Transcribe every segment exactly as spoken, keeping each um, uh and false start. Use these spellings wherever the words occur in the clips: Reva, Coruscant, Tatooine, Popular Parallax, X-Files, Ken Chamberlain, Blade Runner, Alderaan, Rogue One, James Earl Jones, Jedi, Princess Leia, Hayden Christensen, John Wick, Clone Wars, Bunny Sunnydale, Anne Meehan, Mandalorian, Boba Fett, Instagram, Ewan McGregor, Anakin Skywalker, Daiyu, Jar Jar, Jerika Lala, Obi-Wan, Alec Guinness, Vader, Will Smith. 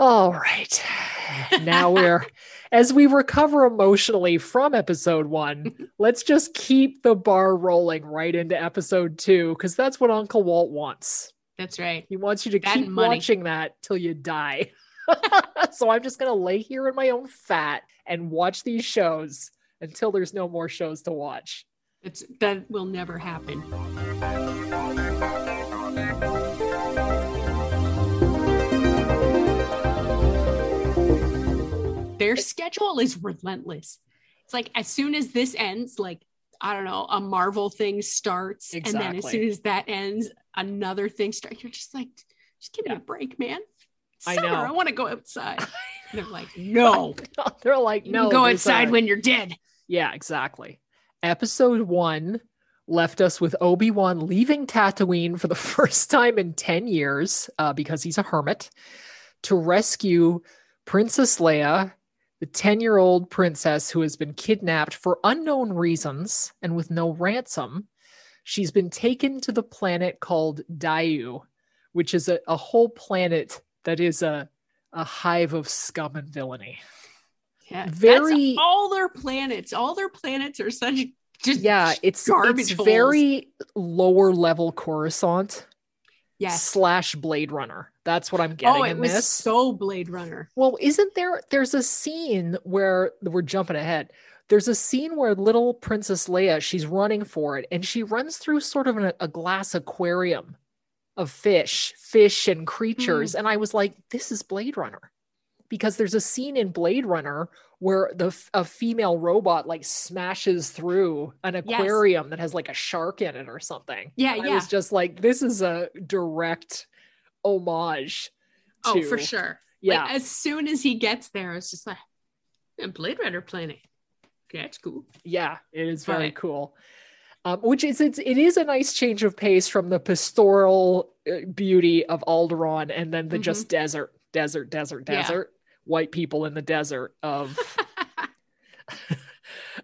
All right. Now we're, as we recover emotionally from episode one, let's just keep the bar rolling right into episode two, because that's what Uncle Walt wants. That's right. He wants you to that keep money. watching that till you die. So I'm just going to lay here in my own fat and watch these shows until there's no more shows to watch. It's, that will never happen. Their schedule is relentless. It's like, as soon as this ends, like, I don't know, a Marvel thing starts. Exactly. And then as soon as that ends, another thing starts. You're just like, just give yeah. me a break, man. Summer, I know. I want to go outside. And they're like, no. They're like, no. You can go outside a... when you're dead. Yeah, exactly. Episode one left us with Obi-Wan leaving Tatooine for the first time in ten years, uh, because he's a hermit, to rescue Princess Leia, the ten-year-old princess who has been kidnapped for unknown reasons and with no ransom. She's been taken to the planet called Daiyu, which is a, a whole planet that is a, a hive of scum and villainy. Yeah, very that's all their planets. All their planets are such just yeah. It's garbage. It's very lower level Coruscant. Yes. Slash Blade Runner. That's what I'm getting. Oh, it in was this. so Blade Runner. Well, isn't there? There's a scene where we're jumping ahead. There's a scene where little Princess Leia, she's running for it, and she runs through sort of an, a glass aquarium of fish, fish and creatures. Mm. And I was like, this is Blade Runner. Because there's a scene in Blade Runner where the a female robot like smashes through an aquarium yes. that has like a shark in it or something. Yeah, and yeah. I was just like, this is a direct homage. To, oh, for sure. Yeah. Like, as soon as he gets there, it's just like, a Blade Runner planet. Okay, that's cool. Yeah, it is very right. cool. Um, which is it's, it is a nice change of pace from the pastoral beauty of Alderaan and then the mm-hmm. just desert, desert, desert, desert. Yeah. White people in the desert of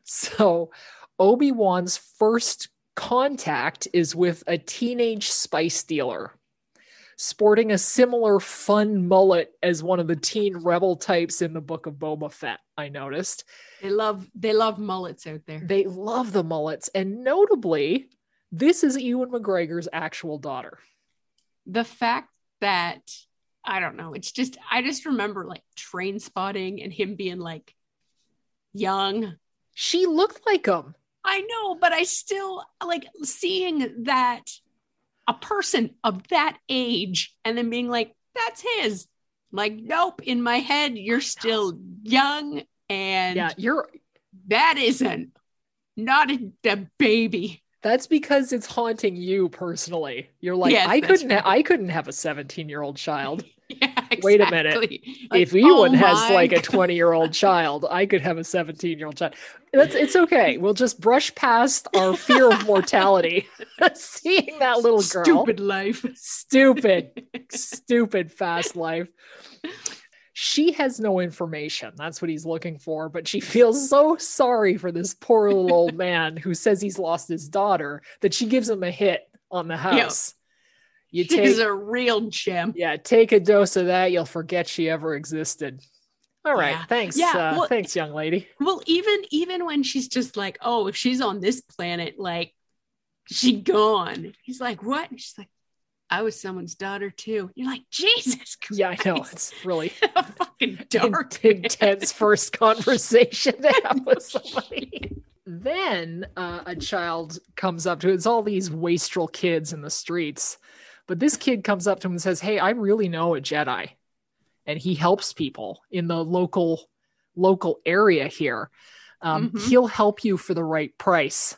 So Obi-Wan's first contact is with a teenage spice dealer sporting a similar fun mullet as one of the teen rebel types in the Book of Boba Fett. I noticed they love they love mullets out there. They love the mullets. And notably, this is Ewan McGregor's actual daughter. The fact that I don't know. It's just, I just remember like Train Spotting and him being like young. She looked like him. I know, but I still like seeing that a person of that age and then being like, that's his. I'm like, nope. In my head, you're still young. And yeah, you're that isn't not a, a baby. That's because it's haunting you personally. You're like, yes, I couldn't, ha- I couldn't have a seventeen-year-old child. Yeah, exactly. Wait a minute. Like, if Ewan oh has like a twenty-year-old child, I could have a seventeen-year-old child. That's it's okay. We'll just brush past our fear of mortality. Seeing that little girl, stupid life, stupid, stupid fast life. She has no information. That's what he's looking for. But she feels so sorry for this poor little old man who says he's lost his daughter that she gives him a hit on the house. Yo, you take, she's a real gem. Yeah, take a dose of that. You'll forget she ever existed. All right. Yeah. Thanks. Yeah, uh, well, thanks, young lady. Well, even even when she's just like, oh, if she's on this planet, like, she gone. He's like, what? And she's like, I was someone's daughter too. You're like, Jesus Christ. Yeah, I know. It's really a fucking dark, in- intense first conversation to have with somebody. Then uh, a child comes up to it. It's all these wastrel kids in the streets. But this kid comes up to him and says, hey, I really know a Jedi. And he helps people in the local, local area here. Um, mm-hmm. He'll help you for the right price.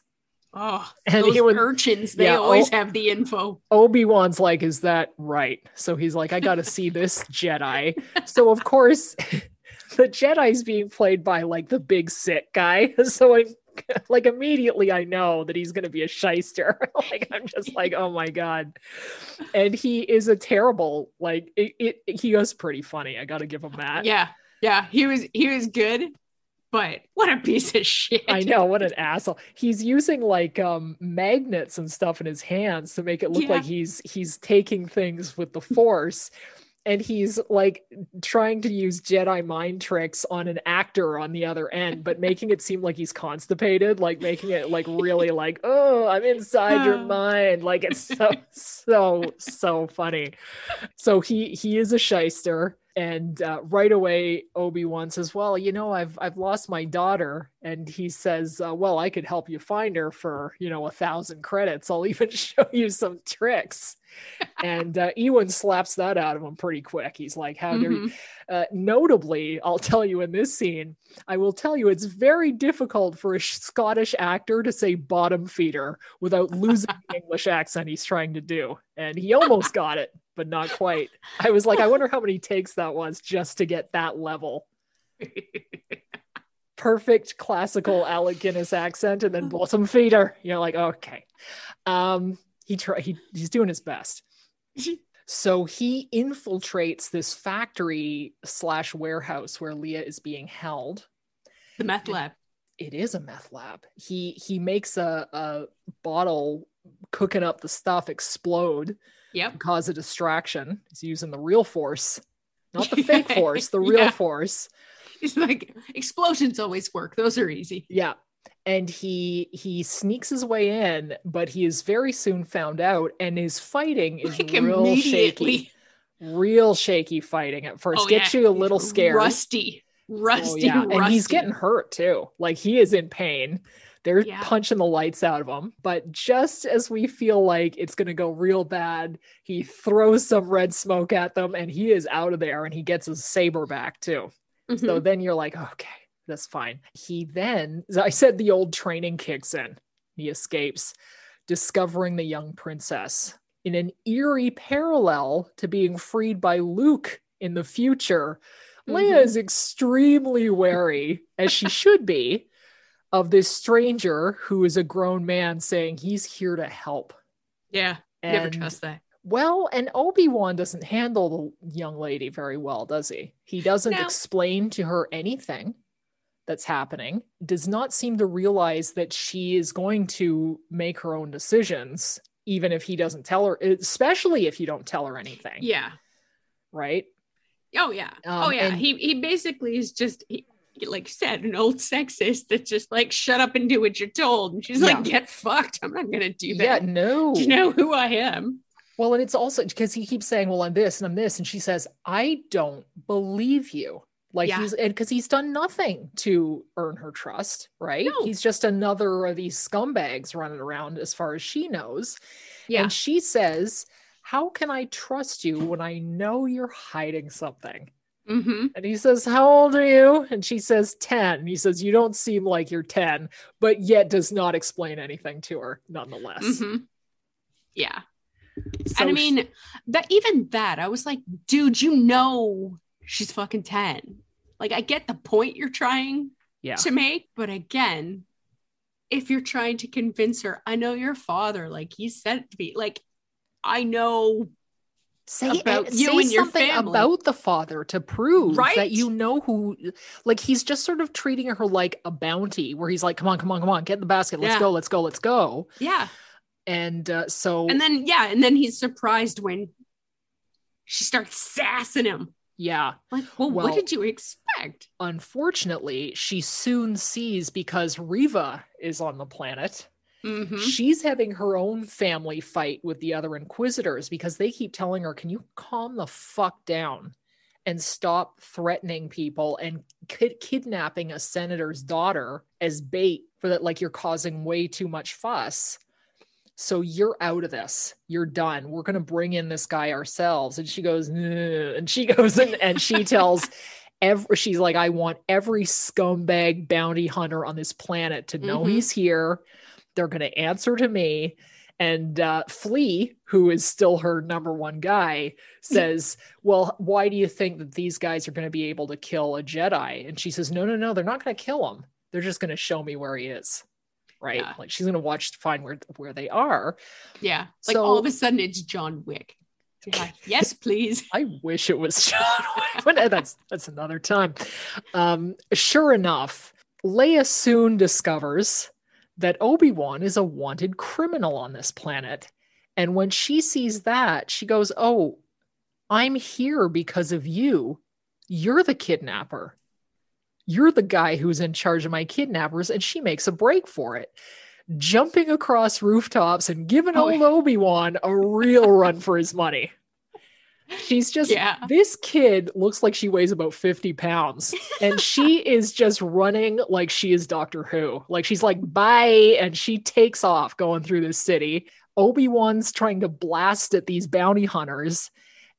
Oh, and those Ewan, urchins, they yeah, always o- have the info. Obi-Wan's like, is that right? So he's like, I got to see this Jedi. So of course, the Jedi's being played by like the big sick guy. So I like immediately I know that he's going to be a shyster. Like, I'm just like, oh my God. And he is a terrible, like it, it, it he was pretty funny. I got to give him that. Yeah. Yeah. He was, he was good. But what a piece of shit. I know, what an asshole. He's using like um magnets and stuff in his hands to make it look yeah. like he's he's taking things with the force. and he's like trying to use Jedi mind tricks on an actor on the other end, but making it seem like he's constipated, like making it like really like, oh, I'm inside your mind. Like it's so, so, so funny. So he, he is a shyster. And uh, right away, Obi-Wan says, well, you know, I've I've lost my daughter. And he says, uh, well, I could help you find her for, you know, a thousand credits. I'll even show you some tricks. And uh, Ewan slaps that out of him pretty quick. He's like, how dare you? Uh, notably, I'll tell you in this scene, I will tell you, it's very difficult for a Scottish actor to say bottom feeder without losing the English accent he's trying to do. And he almost got it, but not quite. I was like, I wonder how many takes that was just to get that level. Perfect classical Alec Guinness accent, and then bottom feeder. You're like, okay. Um, he, try- he He's doing his best. So he infiltrates this factory slash warehouse where Leia is being held. The meth lab. It, it is a meth lab. He, he makes a, a bottle cooking up the stuff explode. Yep. Cause a distraction. He's using the real force, not the fake force, the real yeah. force. It's like explosions always work. Those are easy. Yeah. And he he sneaks his way in, but he is very soon found out, and his fighting is like real shaky. Real shaky fighting at first. Oh, Gets yeah. you a little scared. Rusty. Rusty. Oh, yeah. rusty. And he's getting hurt too. Like he is in pain. They're yeah. punching the lights out of him. But just as we feel like it's going to go real bad, he throws some red smoke at them and he is out of there, and he gets his saber back too. Mm-hmm. So then you're like, okay, that's fine. He then, I said the old training kicks in. He escapes, discovering the young princess in an eerie parallel to being freed by Luke in the future. Mm-hmm. Leia is extremely wary, as she should be, of this stranger who is a grown man saying he's here to help. Yeah. And, never trust that. Well, and Obi-Wan doesn't handle the young lady very well, does he? He doesn't no. explain to her anything that's happening, does not seem to realize that she is going to make her own decisions, even if he doesn't tell her, especially if you don't tell her anything. Yeah. Right? Oh, yeah. Um, oh, yeah. And- he, he basically is just... He- like said, an old sexist that's just like, shut up and do what you're told. And she's yeah. like, get fucked. I'm not going to do that. Yeah, no. Do you know who I am? Well, and it's also because he keeps saying, well, I'm this and I'm this. And she says, I don't believe you. Like yeah. he's, and because he's done nothing to earn her trust, right? No. He's just another of these scumbags running around as far as she knows. Yeah. And she says, how can I trust you when I know you're hiding something? Mm-hmm. And he says, how old are you? And she says, ten. He says, you don't seem like you're ten, but yet does not explain anything to her nonetheless. Mm-hmm. Yeah. So and I mean, she- that even that, I was like, dude, you know, she's fucking ten. Like, I get the point you're trying yeah. to make, but again, if you're trying to convince her, I know your father, like he said to me, like, I know... Say, about you say and your something family. About the father to prove right? that you know who, like he's just sort of treating her like a bounty where he's like, come on, come on, come on, get in the basket. Let's yeah. go, let's go, let's go. Yeah. And uh, so. And then, yeah. And then he's surprised when she starts sassing him. Yeah. Like, well, well, what did you expect? Unfortunately, she soon sees because Reva is on the planet. Mm-hmm. She's having her own family fight with the other Inquisitors because they keep telling her, can you calm the fuck down and stop threatening people and kid- kidnapping a senator's daughter as bait for that? Like, you're causing way too much fuss. So you're out of this. You're done. We're going to bring in this guy ourselves. And she goes, and she goes and, and she tells every, she's like, I want every scumbag bounty hunter on this planet to know mm-hmm. he's here. They're going to answer to me. And uh, Flea, who is still her number one guy, says, well, why do you think that these guys are going to be able to kill a Jedi? And she says, no, no, no, they're not going to kill him. They're just going to show me where he is. Right. Yeah. Like she's going to watch to find where, where they are. Yeah. Like so, all of a sudden it's John Wick. Like, yes, please. I wish it was John Wick. that's, that's another time. Um, sure enough, Leia soon discovers that Obi-Wan is a wanted criminal on this planet. And when she sees that, she goes, oh, I'm here because of you. You're the kidnapper. You're the guy who's in charge of my kidnappers, and she makes a break for it, jumping across rooftops and giving oh, old yeah. Obi-Wan a real run for his money. She's just, yeah. this kid looks like she weighs about fifty pounds, and she is just running like she is Doctor Who. Like, she's like, bye, and she takes off going through this city. Obi-Wan's trying to blast at these bounty hunters,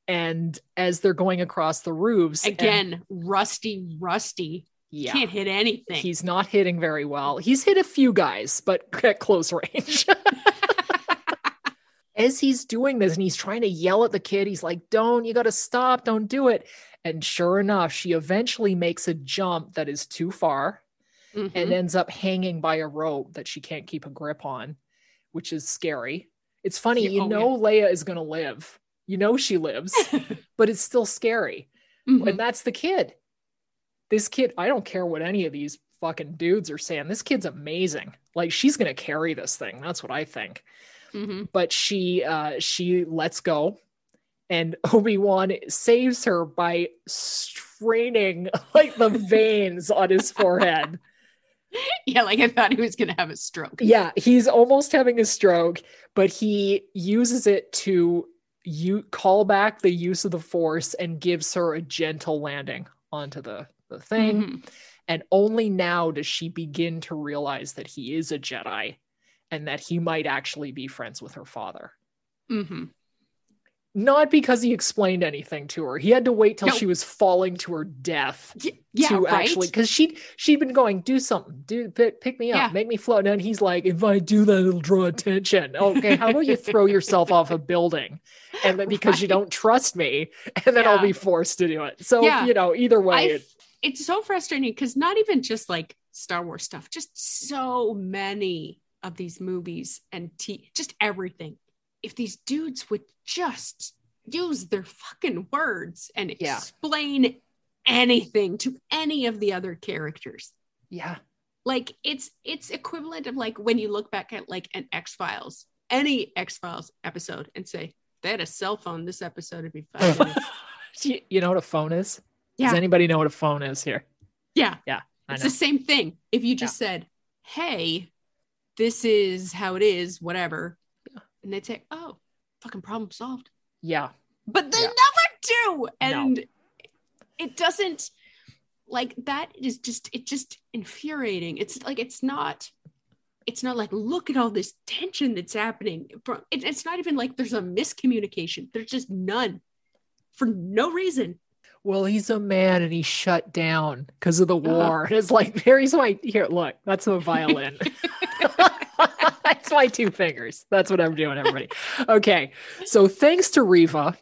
and as they're going across the roofs. Again, and- rusty, rusty. Yeah. Can't hit anything. He's not hitting very well. He's hit a few guys, but at close range. As he's doing this and he's trying to yell at the kid, he's like, don't, you got to stop, don't do it. And sure enough, she eventually makes a jump that is too far mm-hmm. and ends up hanging by a rope that she can't keep a grip on, which is scary. It's funny, yeah, you oh, know, yeah. Leia is going to live. You know, she lives, but it's still scary. Mm-hmm. And that's the kid. This kid, I don't care what any of these fucking dudes are saying. This kid's amazing. Like, she's going to carry this thing. That's what I think. Mm-hmm. But she, uh, she lets go, and Obi-Wan saves her by straining like the veins on his forehead. Yeah. Like, I thought he was going to have a stroke. Yeah. He's almost having a stroke, but he uses it to you call back the use of the Force and gives her a gentle landing onto the the thing. Mm-hmm. And only now does she begin to realize that he is a Jedi and that he might actually be friends with her father. Mm-hmm. Not because he explained anything to her. He had to wait till no. she was falling to her death y- yeah, to right? actually, because she'd, she'd been going, do something, do pick, pick me up, yeah. make me float. And he's like, if I do that, it'll draw attention. Okay, how about you throw yourself off a building? And then because right. you don't trust me, and then yeah. I'll be forced to do it. So, yeah. you know, either way. It- it's so frustrating because not even just like Star Wars stuff, just so many of these movies and t- just everything. If these dudes would just use their fucking words and yeah. explain anything to any of the other characters. Yeah. Like, it's, it's equivalent of like when you look back at like an X-Files, any X-Files episode and say, they had a cell phone. This episode would be fun. you, you know what a phone is? Yeah. Does anybody know what a phone is here? Yeah. Yeah. I it's know. The same thing. If you just yeah. said, hey, this is how it is, whatever. And they'd say, oh, fucking problem solved. Yeah. But they yeah. never do. And no. it doesn't, like, that is just, it's just infuriating. It's like, it's not, it's not like, look at all this tension that's happening. It, it's not even like there's a miscommunication. There's just none for no reason. Well, he's a man and he's shut down because of the war. Uh-huh. And it's like, here's my, here, look, that's a violin. That's my two fingers. That's what I'm doing, everybody. Okay. So thanks to Reva,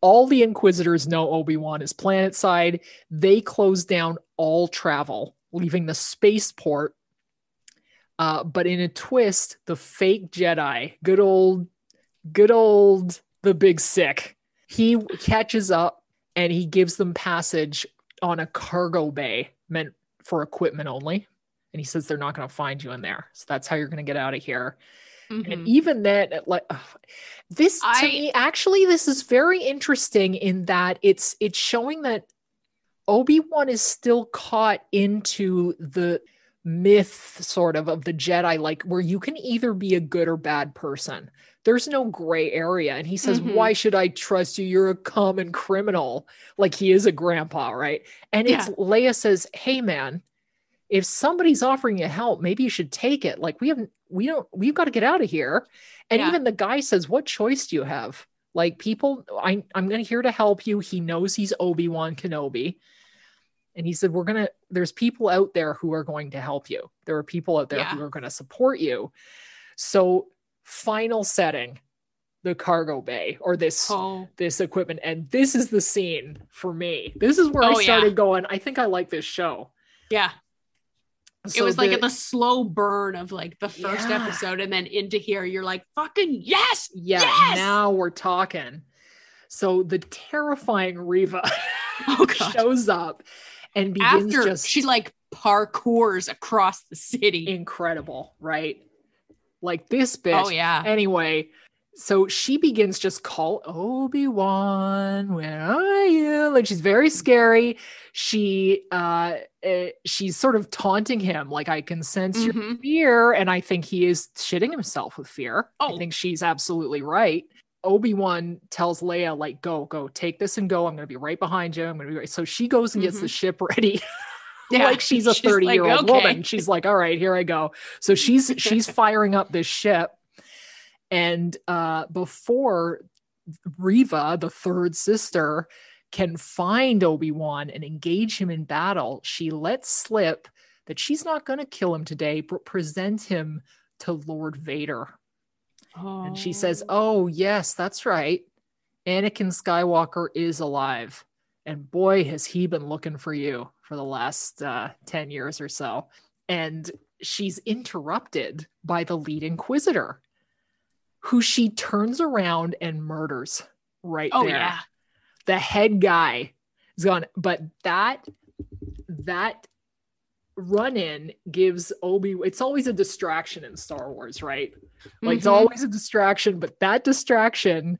all the Inquisitors know Obi-Wan is planetside. They close down all travel, leaving the spaceport. Uh, but in a twist, the fake Jedi, good old, good old the Big Sick, he catches up and he gives them passage on a cargo bay meant for equipment only. And he says, they're not going to find you in there. So that's how you're going to get out of here. Mm-hmm. And even then, like, ugh, this, to I, me, actually, this is very interesting in that it's, it's showing that Obi-Wan is still caught into the myth sort of, of the Jedi, like where you can either be a good or bad person. There's no gray area. And he says, mm-hmm. why should I trust you? You're a common criminal. Like, he is a grandpa, right? And yeah. it's Leia says, hey man, if somebody's offering you help, maybe you should take it. Like, we haven't, we don't, we've got to get out of here. And yeah. even the guy says, what choice do you have? Like, people, I, I'm going to here to help you. He knows he's Obi-Wan Kenobi. And he said, we're going to, there's people out there who are going to help you. There are people out there yeah. who are going to support you. So final setting, the cargo bay or this, oh. this equipment. And this is the scene for me. This is where oh, I started yeah. going, I think I like this show. Yeah. So it was the, like in the slow burn of like the first yeah. episode and then into here, you're like, fucking yes, yeah, yes! Now we're talking. So the terrifying Reva oh, shows up and begins After just... she like parkours across the city. Incredible, right? Like this bitch. Oh yeah. Anyway, So she begins just call Obi-Wan, where are you? Like, she's very scary. She, uh, uh she's sort of taunting him. Like, I can sense mm-hmm. your fear. And I think he is shitting himself with fear. Oh. I think she's absolutely right. Obi-Wan tells Leia, like, go, go, take this and go. I'm going to be right behind you. I'm going to be right. So she goes and gets mm-hmm. the ship ready. Yeah, like she's a thirty-year-old like, okay. woman. She's like, all right, here I go. So she's, she's firing up this ship. And uh, before Reva, the third sister, can find Obi-Wan and engage him in battle, she lets slip that she's not going to kill him today, but present him to Lord Vader. Oh. And she says, oh, yes, that's right. Anakin Skywalker is alive. And boy, has he been looking for you for the last uh, ten years or so. And she's interrupted by the lead Inquisitor, who she turns around and murders right oh, there. Yeah. The head guy is gone. But that, that run-in gives Obi, it's always a distraction in Star Wars, right? Like mm-hmm. it's always a distraction, but that distraction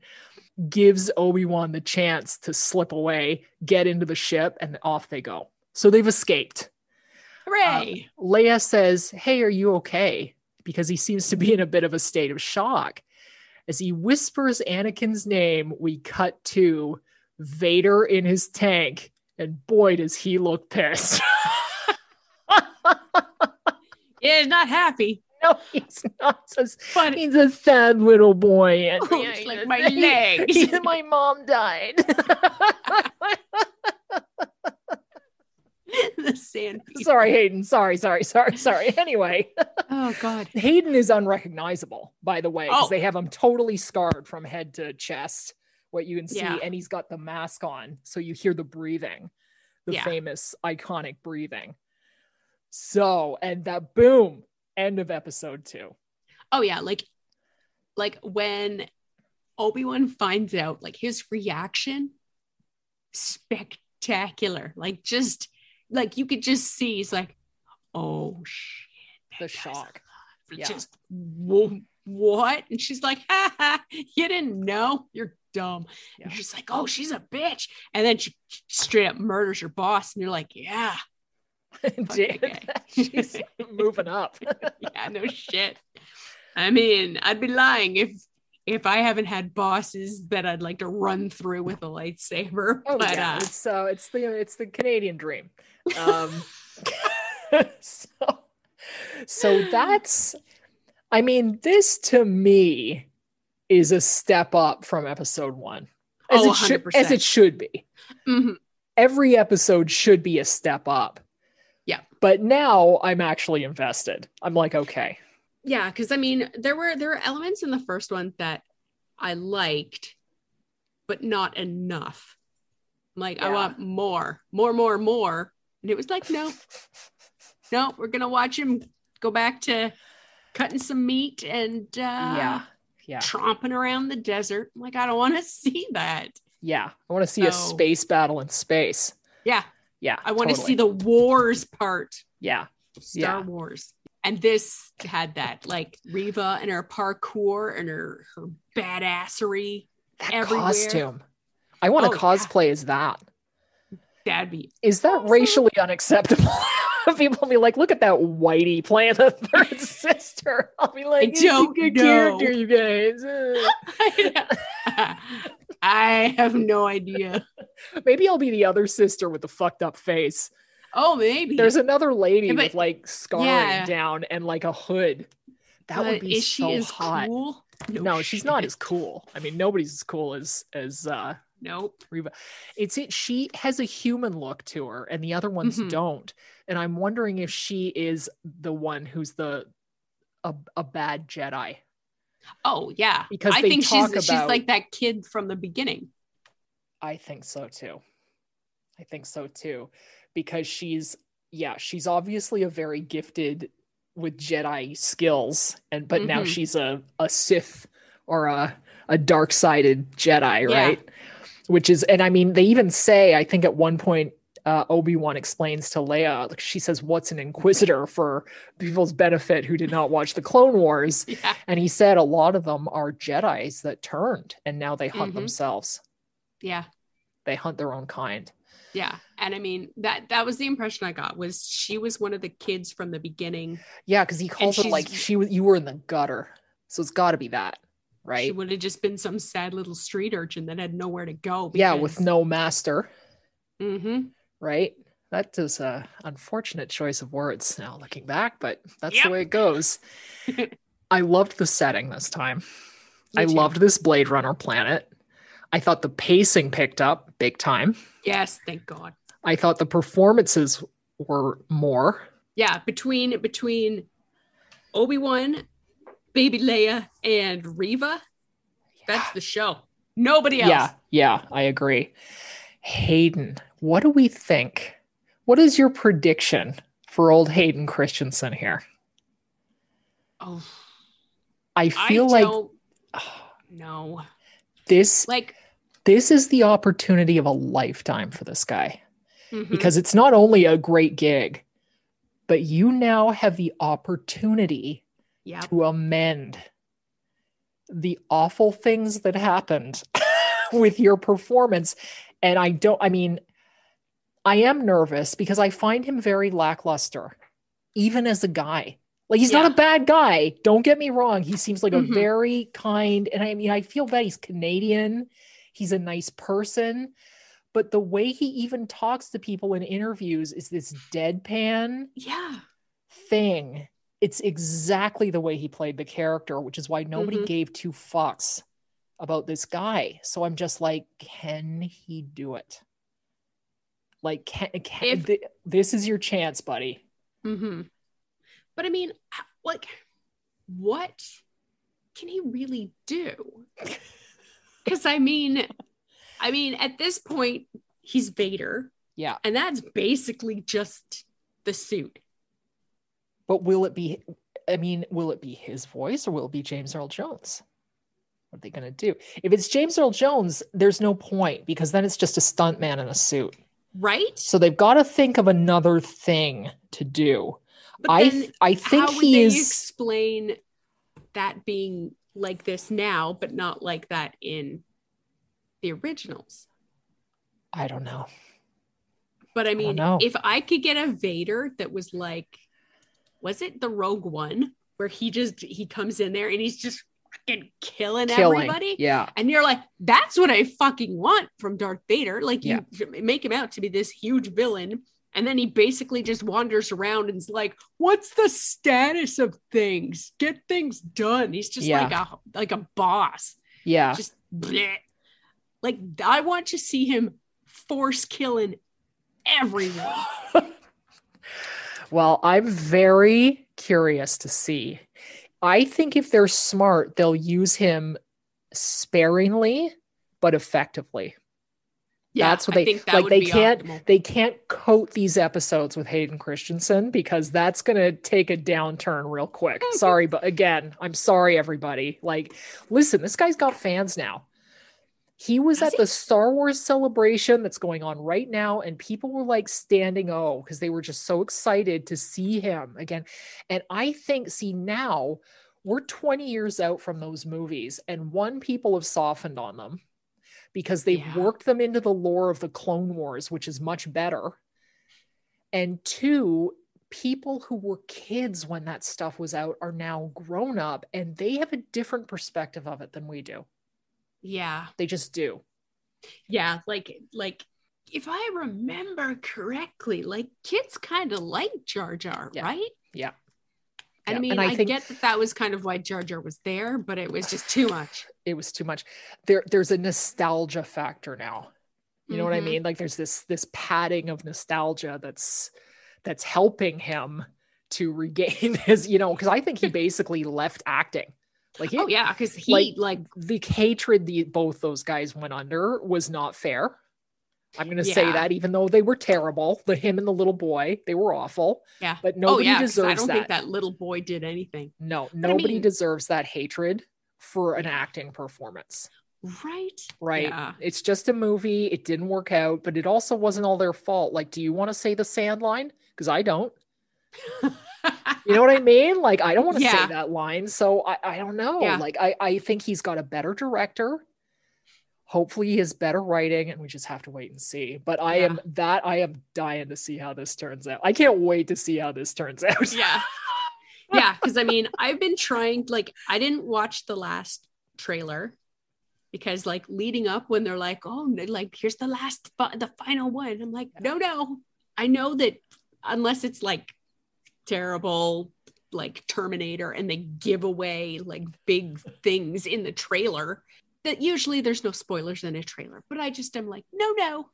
gives Obi-Wan the chance to slip away, get into the ship, and off they go. So they've escaped. Hooray! Um, Leia says, hey, are you okay? Because he seems to be in a bit of a state of shock. As he whispers Anakin's name, we cut to Vader in his tank, and boy, does he look pissed. Yeah, he's not happy. No, he's not. He's, he's a sad little boy. And oh, yeah, like my legs. He, he, my mom died. The sand. Sorry, Hayden. Sorry, sorry, sorry, sorry. Anyway. Oh, God. Hayden is unrecognizable, by the way, because oh. they have him totally scarred from head to chest, what you can see. Yeah. And he's got the mask on. So you hear the breathing, the yeah. famous iconic breathing. So, and that boom, end of episode two. Oh, yeah. Like, like when Obi-Wan finds out, like his reaction, spectacular. Like, just. Like you could just see, he's like, "Oh shit!" The shock, yeah. Just what? And she's like, "Ha ha! You didn't know? You're dumb." Yeah. And she's like, "Oh, she's a bitch!" And then she straight up murders her boss, and you're like, "Yeah, she's moving up." Yeah, no shit. I mean, I'd be lying if if I haven't had bosses that I'd like to run through with a lightsaber. Oh, but yeah. uh, it's, uh, it's the it's the Canadian dream. Um, so, so that's, I mean, this to me is a step up from episode one, as, oh, it, should, as it should be. Mm-hmm. Every episode should be a step up. Yeah. But now I'm actually invested. I'm like, okay. Yeah, because I mean, there were there were elements in the first one that I liked, but not enough. I'm like, yeah. I want more, more, more, more. And it was like, no, no, we're gonna watch him go back to cutting some meat and uh, yeah, yeah, tromping around the desert. I'm like, I don't want to see that. Yeah, I want to see so, a space battle in space. Yeah, yeah, I want to totally. see the wars part. Yeah, Star yeah. Wars. And this had that, like Reva and her parkour and her, her badassery. That everywhere. Costume. I want to oh, cosplay yeah. as that. That'd be. Is that awesome. Racially unacceptable? People will be like, look at that whitey playing the third sister. I'll be like, it's a good know. character, you guys. I have no idea. Maybe I'll be the other sister with the fucked up face. Oh, maybe there's another lady yeah, but, with like scarring yeah. down and like a hood. That but would be is so she as hot. Cool? No, no she's not as cool. I mean, nobody's as cool as as uh, nope. Reva. It's it. She has a human look to her, and the other ones mm-hmm. don't. And I'm wondering if she is the one who's the a, a bad Jedi. Oh yeah, because I think she's about, she's like that kid from the beginning. I think so too. I think so too. Because she's, yeah, she's obviously a very gifted with Jedi skills, and but mm-hmm. now she's a, a Sith or a, a dark-sided Jedi, yeah. right? Which is, and I mean, they even say, I think at one point, uh, Obi-Wan explains to Leia, like, she says, what's an Inquisitor, for people's benefit who did not watch the Clone Wars. Yeah. And he said a lot of them are Jedis that turned and now they hunt mm-hmm. themselves. Yeah. They hunt their own kind. Yeah. And I mean, that that was the impression I got, was she was one of the kids from the beginning. Yeah, because he calls her like, she was, you were in the gutter. So it's got to be that, right? She would have just been some sad little street urchin that had nowhere to go. Because... yeah, with no master. Mm-hmm. Right? That is a unfortunate choice of words now looking back, but that's yep. the way it goes. I loved the setting this time. You I too. loved this Blade Runner planet. I thought the pacing picked up big time. Yes, thank God. I thought the performances were more. Yeah, between between Obi-Wan, Baby Leia, and Reva, yeah. that's the show. Nobody else. Yeah, yeah, I agree. Hayden, what do we think? What is your prediction for old Hayden Christensen here? Oh, I feel I like don't oh, no. This like. This is the opportunity of a lifetime for this guy, mm-hmm. because it's not only a great gig, but you now have the opportunity yep. to amend the awful things that happened with your performance. And I don't, I mean, I am nervous because I find him very lackluster, even as a guy. Like, he's yeah. not a bad guy. Don't get me wrong. He seems like mm-hmm. a very kind, and I mean, I feel bad. He's Canadian. He's a nice person, but the way he even talks to people in interviews is this deadpan yeah. thing. It's exactly the way he played the character, which is why nobody mm-hmm. gave two fucks about this guy. So I'm just like, can he do it? Like, can, can if, th- this is your chance, buddy. Mm-hmm. But I mean, like, what can he really do? Because I mean, I mean, at this point, he's Vader. Yeah. And that's basically just the suit. But will it be, I mean, will it be his voice or will it be James Earl Jones? What are they going to do? If it's James Earl Jones, there's no point, because then it's just a stuntman in a suit. Right. So they've got to think of another thing to do. But I, then I think how he would is... they explain that being... like this now, but not like that in the originals. I don't know. But I mean, I if I could get a Vader that was like, was it the Rogue One where he just, he comes in there and he's just fucking killing, killing. everybody. Yeah. And you're like, that's what I fucking want from Darth Vader. Like, you yeah. make him out to be this huge villain. And then he basically just wanders around and's like, what's the status of things? Get things done. He's just yeah. like a like a boss. Yeah. Just bleh. Like, I want to see him force killing everyone. Well, I'm very curious to see. I think if they're smart, they'll use him sparingly, but effectively. Yeah, that's what they I think that like. They can't optimal. they can't coat these episodes with Hayden Christensen, because that's going to take a downturn real quick. Sorry, but again, I'm sorry, everybody. Like, listen, this guy's got fans now. He was Has at he? the Star Wars celebration that's going on right now, and people were like standing oh because they were just so excited to see him again. And I think, see, now we're twenty years out from those movies, and one, people have softened on them, because they've yeah. worked them into the lore of the Clone Wars, which is much better. And two, people who were kids when that stuff was out are now grown up, and they have a different perspective of it than we do. Yeah. They just do. Yeah. Like, like if I remember correctly, like, kids kind of like Jar Jar, yeah. right? Yeah. I mean, and I, I think, get that that was kind of why Jar Jar was there, but it was just too much. It was too much. There, there's a nostalgia factor now. You mm-hmm. know what I mean? Like, there's this this padding of nostalgia that's that's helping him to regain his, you know, because I think he basically left acting. Like, he, oh yeah, because he like, like the hatred the both those guys went under was not fair. I'm going to yeah. say that, even though they were terrible, the him and the little boy, they were awful. Yeah. But nobody oh, yeah, deserves that. I don't that. think that little boy did anything. No, but nobody I mean, deserves that hatred for an acting performance. Right? Right. Yeah. It's just a movie. It didn't work out, but it also wasn't all their fault. Like, do you want to say the sand line? Because I don't. You know what I mean? Like, I don't want to yeah. say that line. So I, I don't know. Yeah. Like, I, I think he's got a better director. Hopefully he has better writing, and we just have to wait and see. But I yeah. am that I am dying to see how this turns out. I can't wait to see how this turns out. Yeah. Yeah. Cause I mean, I've been trying, like, I didn't watch the last trailer because, like, leading up when they're like, oh, like, here's the last, the final one. I'm like, no, no. I know that unless it's like terrible, like Terminator, and they give away like big things in the trailer, that usually there's no spoilers in a trailer, but I just am like, no, no,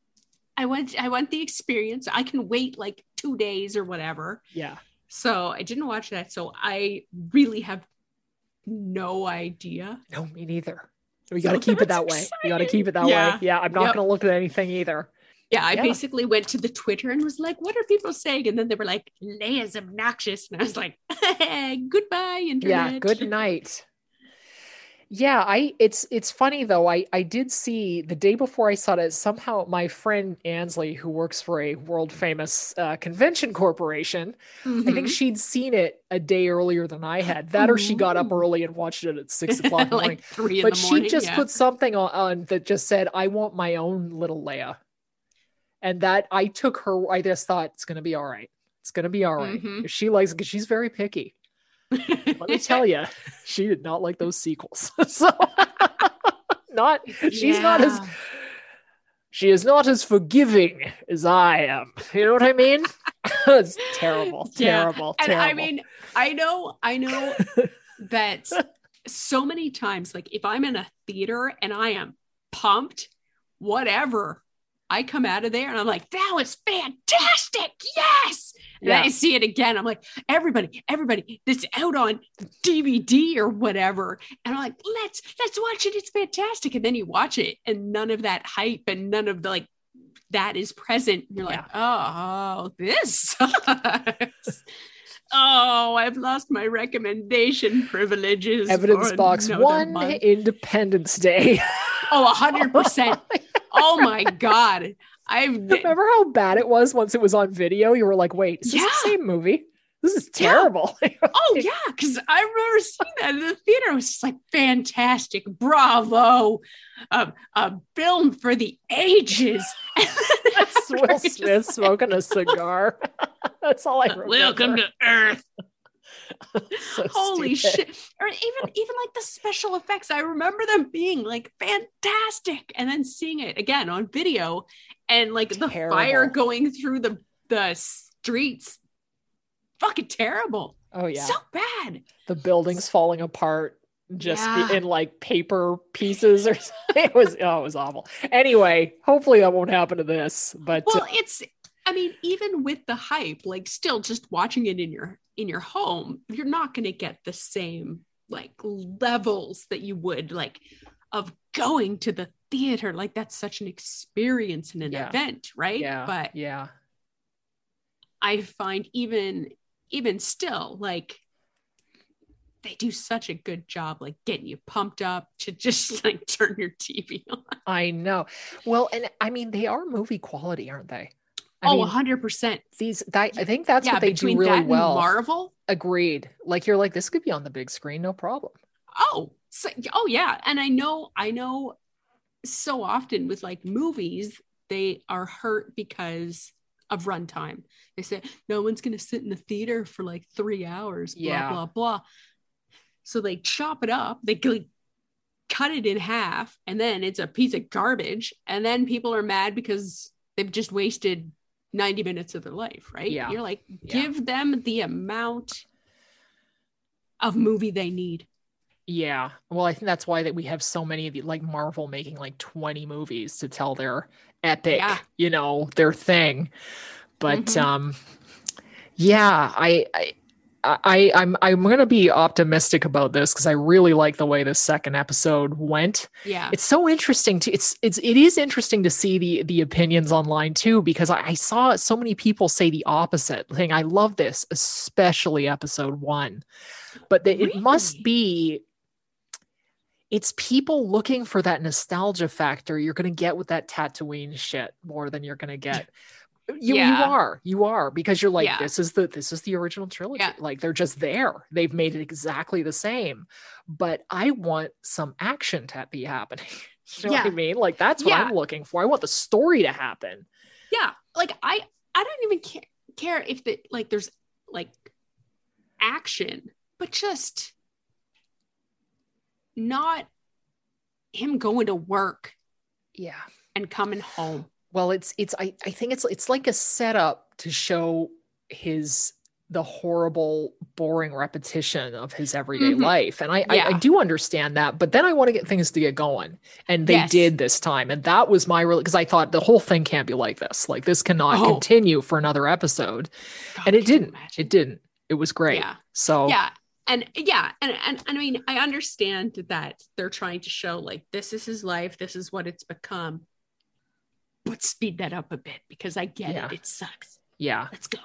I want, I want the experience. I can wait like two days or whatever. Yeah. So I didn't watch that. So I really have no idea. No, me neither. We got to keep it that way. You got to keep it that way. Yeah. I'm not yep. going to look at anything either. Yeah. I yeah. basically went to the Twitter and was like, what are people saying? And then they were like, Leia's obnoxious. And I was like, goodbye, internet. Yeah. Good night. Yeah. I, it's, it's funny though. I, I did see the day before I saw it, somehow my friend Ansley, who works for a world famous uh, convention corporation, mm-hmm. I think she'd seen it a day earlier than I had. That, or she got up early and watched it at six o'clock in the morning. Like three in but the morning, she just yeah. put something on, on that just said, I want my own little Leia. And that I took her, I just thought it's going to be all right. It's going to be all right. Mm-hmm. If she likes it, because she's very picky. Let me tell you, she did not like those sequels. So not she's yeah. not as she is not as forgiving as I am. You know what I mean? It's terrible, yeah. terrible, and terrible. I mean, I know, I know that so many times, like if I'm in a theater and I am pumped, whatever, I come out of there and I'm like, that was fantastic. Yes. And yeah. I see it again. I'm like, everybody, everybody that's out on D V D or whatever. And I'm like, let's, let's watch it. It's fantastic. And then you watch it and none of that hype and none of the, like, that is present. And you're yeah. like, oh, this sucks. Oh, I've lost my recommendation privileges. Evidence Box one month. Independence Day. Oh, a hundred percent. Oh my God. I've remember how bad it was once it was on video. You were like, wait, is this yeah. the same movie? This is terrible. Yeah. Oh yeah. Cause I remember seeing that in the theater. It was just like, fantastic. Bravo. Um, a film for the ages. That's Will Smith smoking a cigar. That's all I remember. Welcome to Earth. So holy stupid. Shit. Or even even like the special effects, I remember them being like fantastic, and then seeing it again on video and like terrible. The fire going through the the streets, fucking terrible. Oh yeah, so bad. The buildings falling apart just yeah. in like paper pieces or something. It was oh it was awful. Anyway, hopefully that won't happen to this, but well uh, it's I mean, even with the hype, like still just watching it in your in your home, you're not going to get the same like levels that you would like of going to the theater. Like that's such an experience and an yeah. event, right? Yeah. But yeah, I find even even still, like they do such a good job, like getting you pumped up to just like turn your T V on. I know. Well, and I mean, they are movie quality, aren't they? I oh, a hundred percent. These, that, I think that's yeah, what they do really that and well. Marvel, agreed. Like you're like, this could be on the big screen, no problem. Oh, so, oh yeah. And I know, I know. So often with like movies, they are hurt because of runtime. They say no one's going to sit in the theater for like three hours. Blah yeah. blah blah. So they chop it up. They like, cut it in half, and then it's a piece of garbage. And then people are mad because they've just wasted ninety minutes of their life, right? Yeah. You're like, give yeah. them the amount of movie they need. Yeah. Well, I think that's why that we have so many of the like Marvel making like twenty movies to tell their epic, yeah. you know, their thing. But mm-hmm. um, yeah, I, I, I, I'm, I'm going to be optimistic about this because I really like the way this second episode went. Yeah. It's so interesting to, it's, it's, it is interesting to see the, the opinions online too, because I, I saw so many people say the opposite thing. I love this, especially episode one, but the, really? It must be, it's people looking for that nostalgia factor you're going to get with that Tatooine shit more than you're going to get. You, yeah. you are, you are, because you're like, yeah. this is the, this is the original trilogy. Yeah. Like, they're just there. They've made it exactly the same, but I want some action to be happening. You know yeah. what I mean? Like, that's what yeah. I'm looking for. I want the story to happen. Yeah. Like, I, I don't even care, care if the, like, there's like action, but just not him going to work. Yeah. And coming home. Well, it's, it's, I, I think it's, it's like a setup to show his, the horrible, boring repetition of his everyday mm-hmm. life. And I, yeah. I, I do understand that, but then I want to get things to get going. And they yes. did this time. And that was my real, because I thought the whole thing can't be like this. Like, this cannot oh. continue for another episode. God, and it didn't, imagine. it didn't, it was great. Yeah. So yeah. And yeah. And, and, and I mean, I understand that they're trying to show, like, this is his life. This is what it's become. But speed that up a bit, because I get yeah. it. It sucks. Yeah. Let's go.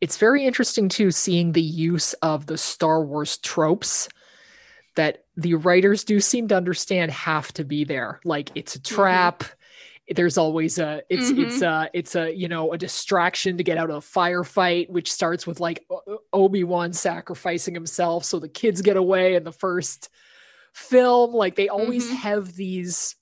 It's very interesting too, seeing the use of the Star Wars tropes that the writers do seem to understand have to be there. Like, it's a trap. Mm-hmm. There's always a, it's, mm-hmm. it's a, it's a, you know, a distraction to get out of a firefight, which starts with like Obi-Wan sacrificing himself so the kids get away in the first film. Like, they always mm-hmm. have these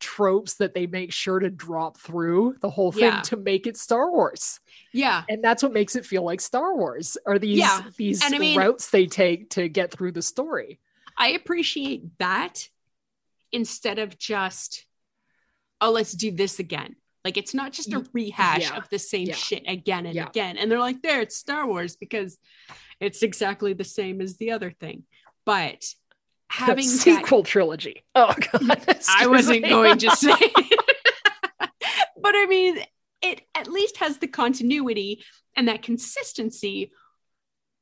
tropes that they make sure to drop through the whole thing yeah. to make it Star Wars. Yeah. And that's what makes it feel like Star Wars, are these yeah. these I mean, routes they take to get through the story. I appreciate that, instead of just, oh, let's do this again. Like, it's not just a rehash yeah. of the same yeah. shit again and yeah. again. And they're like, there, it's Star Wars because it's exactly the same as the other thing. But having sequel that, trilogy. Oh God, I wasn't me. going to say it. But I mean, it at least has the continuity and that consistency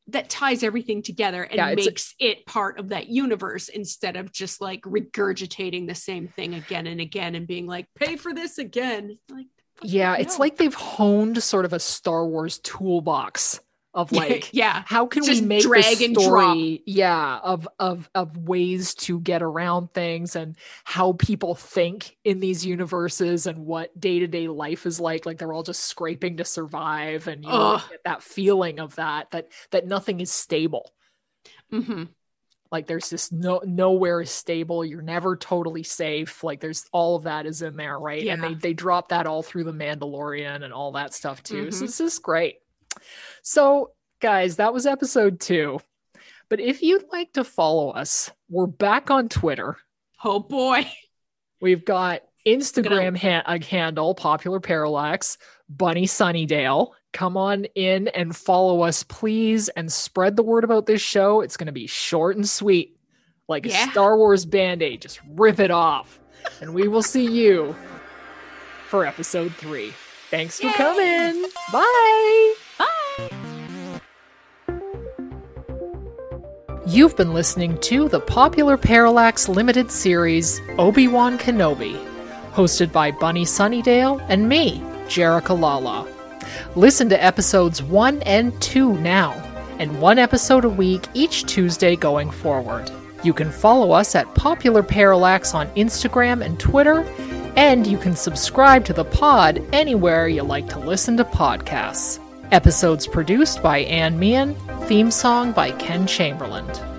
that ties everything together and yeah, makes a, it part of that universe, instead of just like regurgitating the same thing again and again and being like, pay for this again. Like, yeah, it's like they've honed sort of a Star Wars toolbox of like, yeah, how can just we make drag the story, and yeah, of of of ways to get around things and how people think in these universes and what day-to-day life is like. Like, they're all just scraping to survive, and you know, get that feeling of that that that nothing is stable. Mm-hmm. Like, there's just no nowhere is stable. You're never totally safe. Like, there's all of that is in there, right? Yeah. And they they drop that all through the Mandalorian and all that stuff too. Mm-hmm. So this is great. So guys, that was episode two, but if you'd like to follow us, we're back on Twitter. Oh boy. We've got Instagram gonna... ha- handle, Popular Parallax, Bunny Sunnydale. Come on in and follow us, please. And spread the word about this show. It's going to be short and sweet, like yeah. a Star Wars Band-Aid. Just rip it off. And we will see you for episode three. Thanks for Yay. coming. Bye. Bye. You've been listening to the Popular Parallax Limited series, Obi-Wan Kenobi, hosted by Bunny Sunnydale and me, Jerika Lala. Listen to episodes one and two now, and one episode a week each Tuesday going forward. You can follow us at Popular Parallax on Instagram and Twitter, and you can subscribe to the pod anywhere you like to listen to podcasts. Episodes produced by Anne Meehan, theme song by Ken Chamberlain.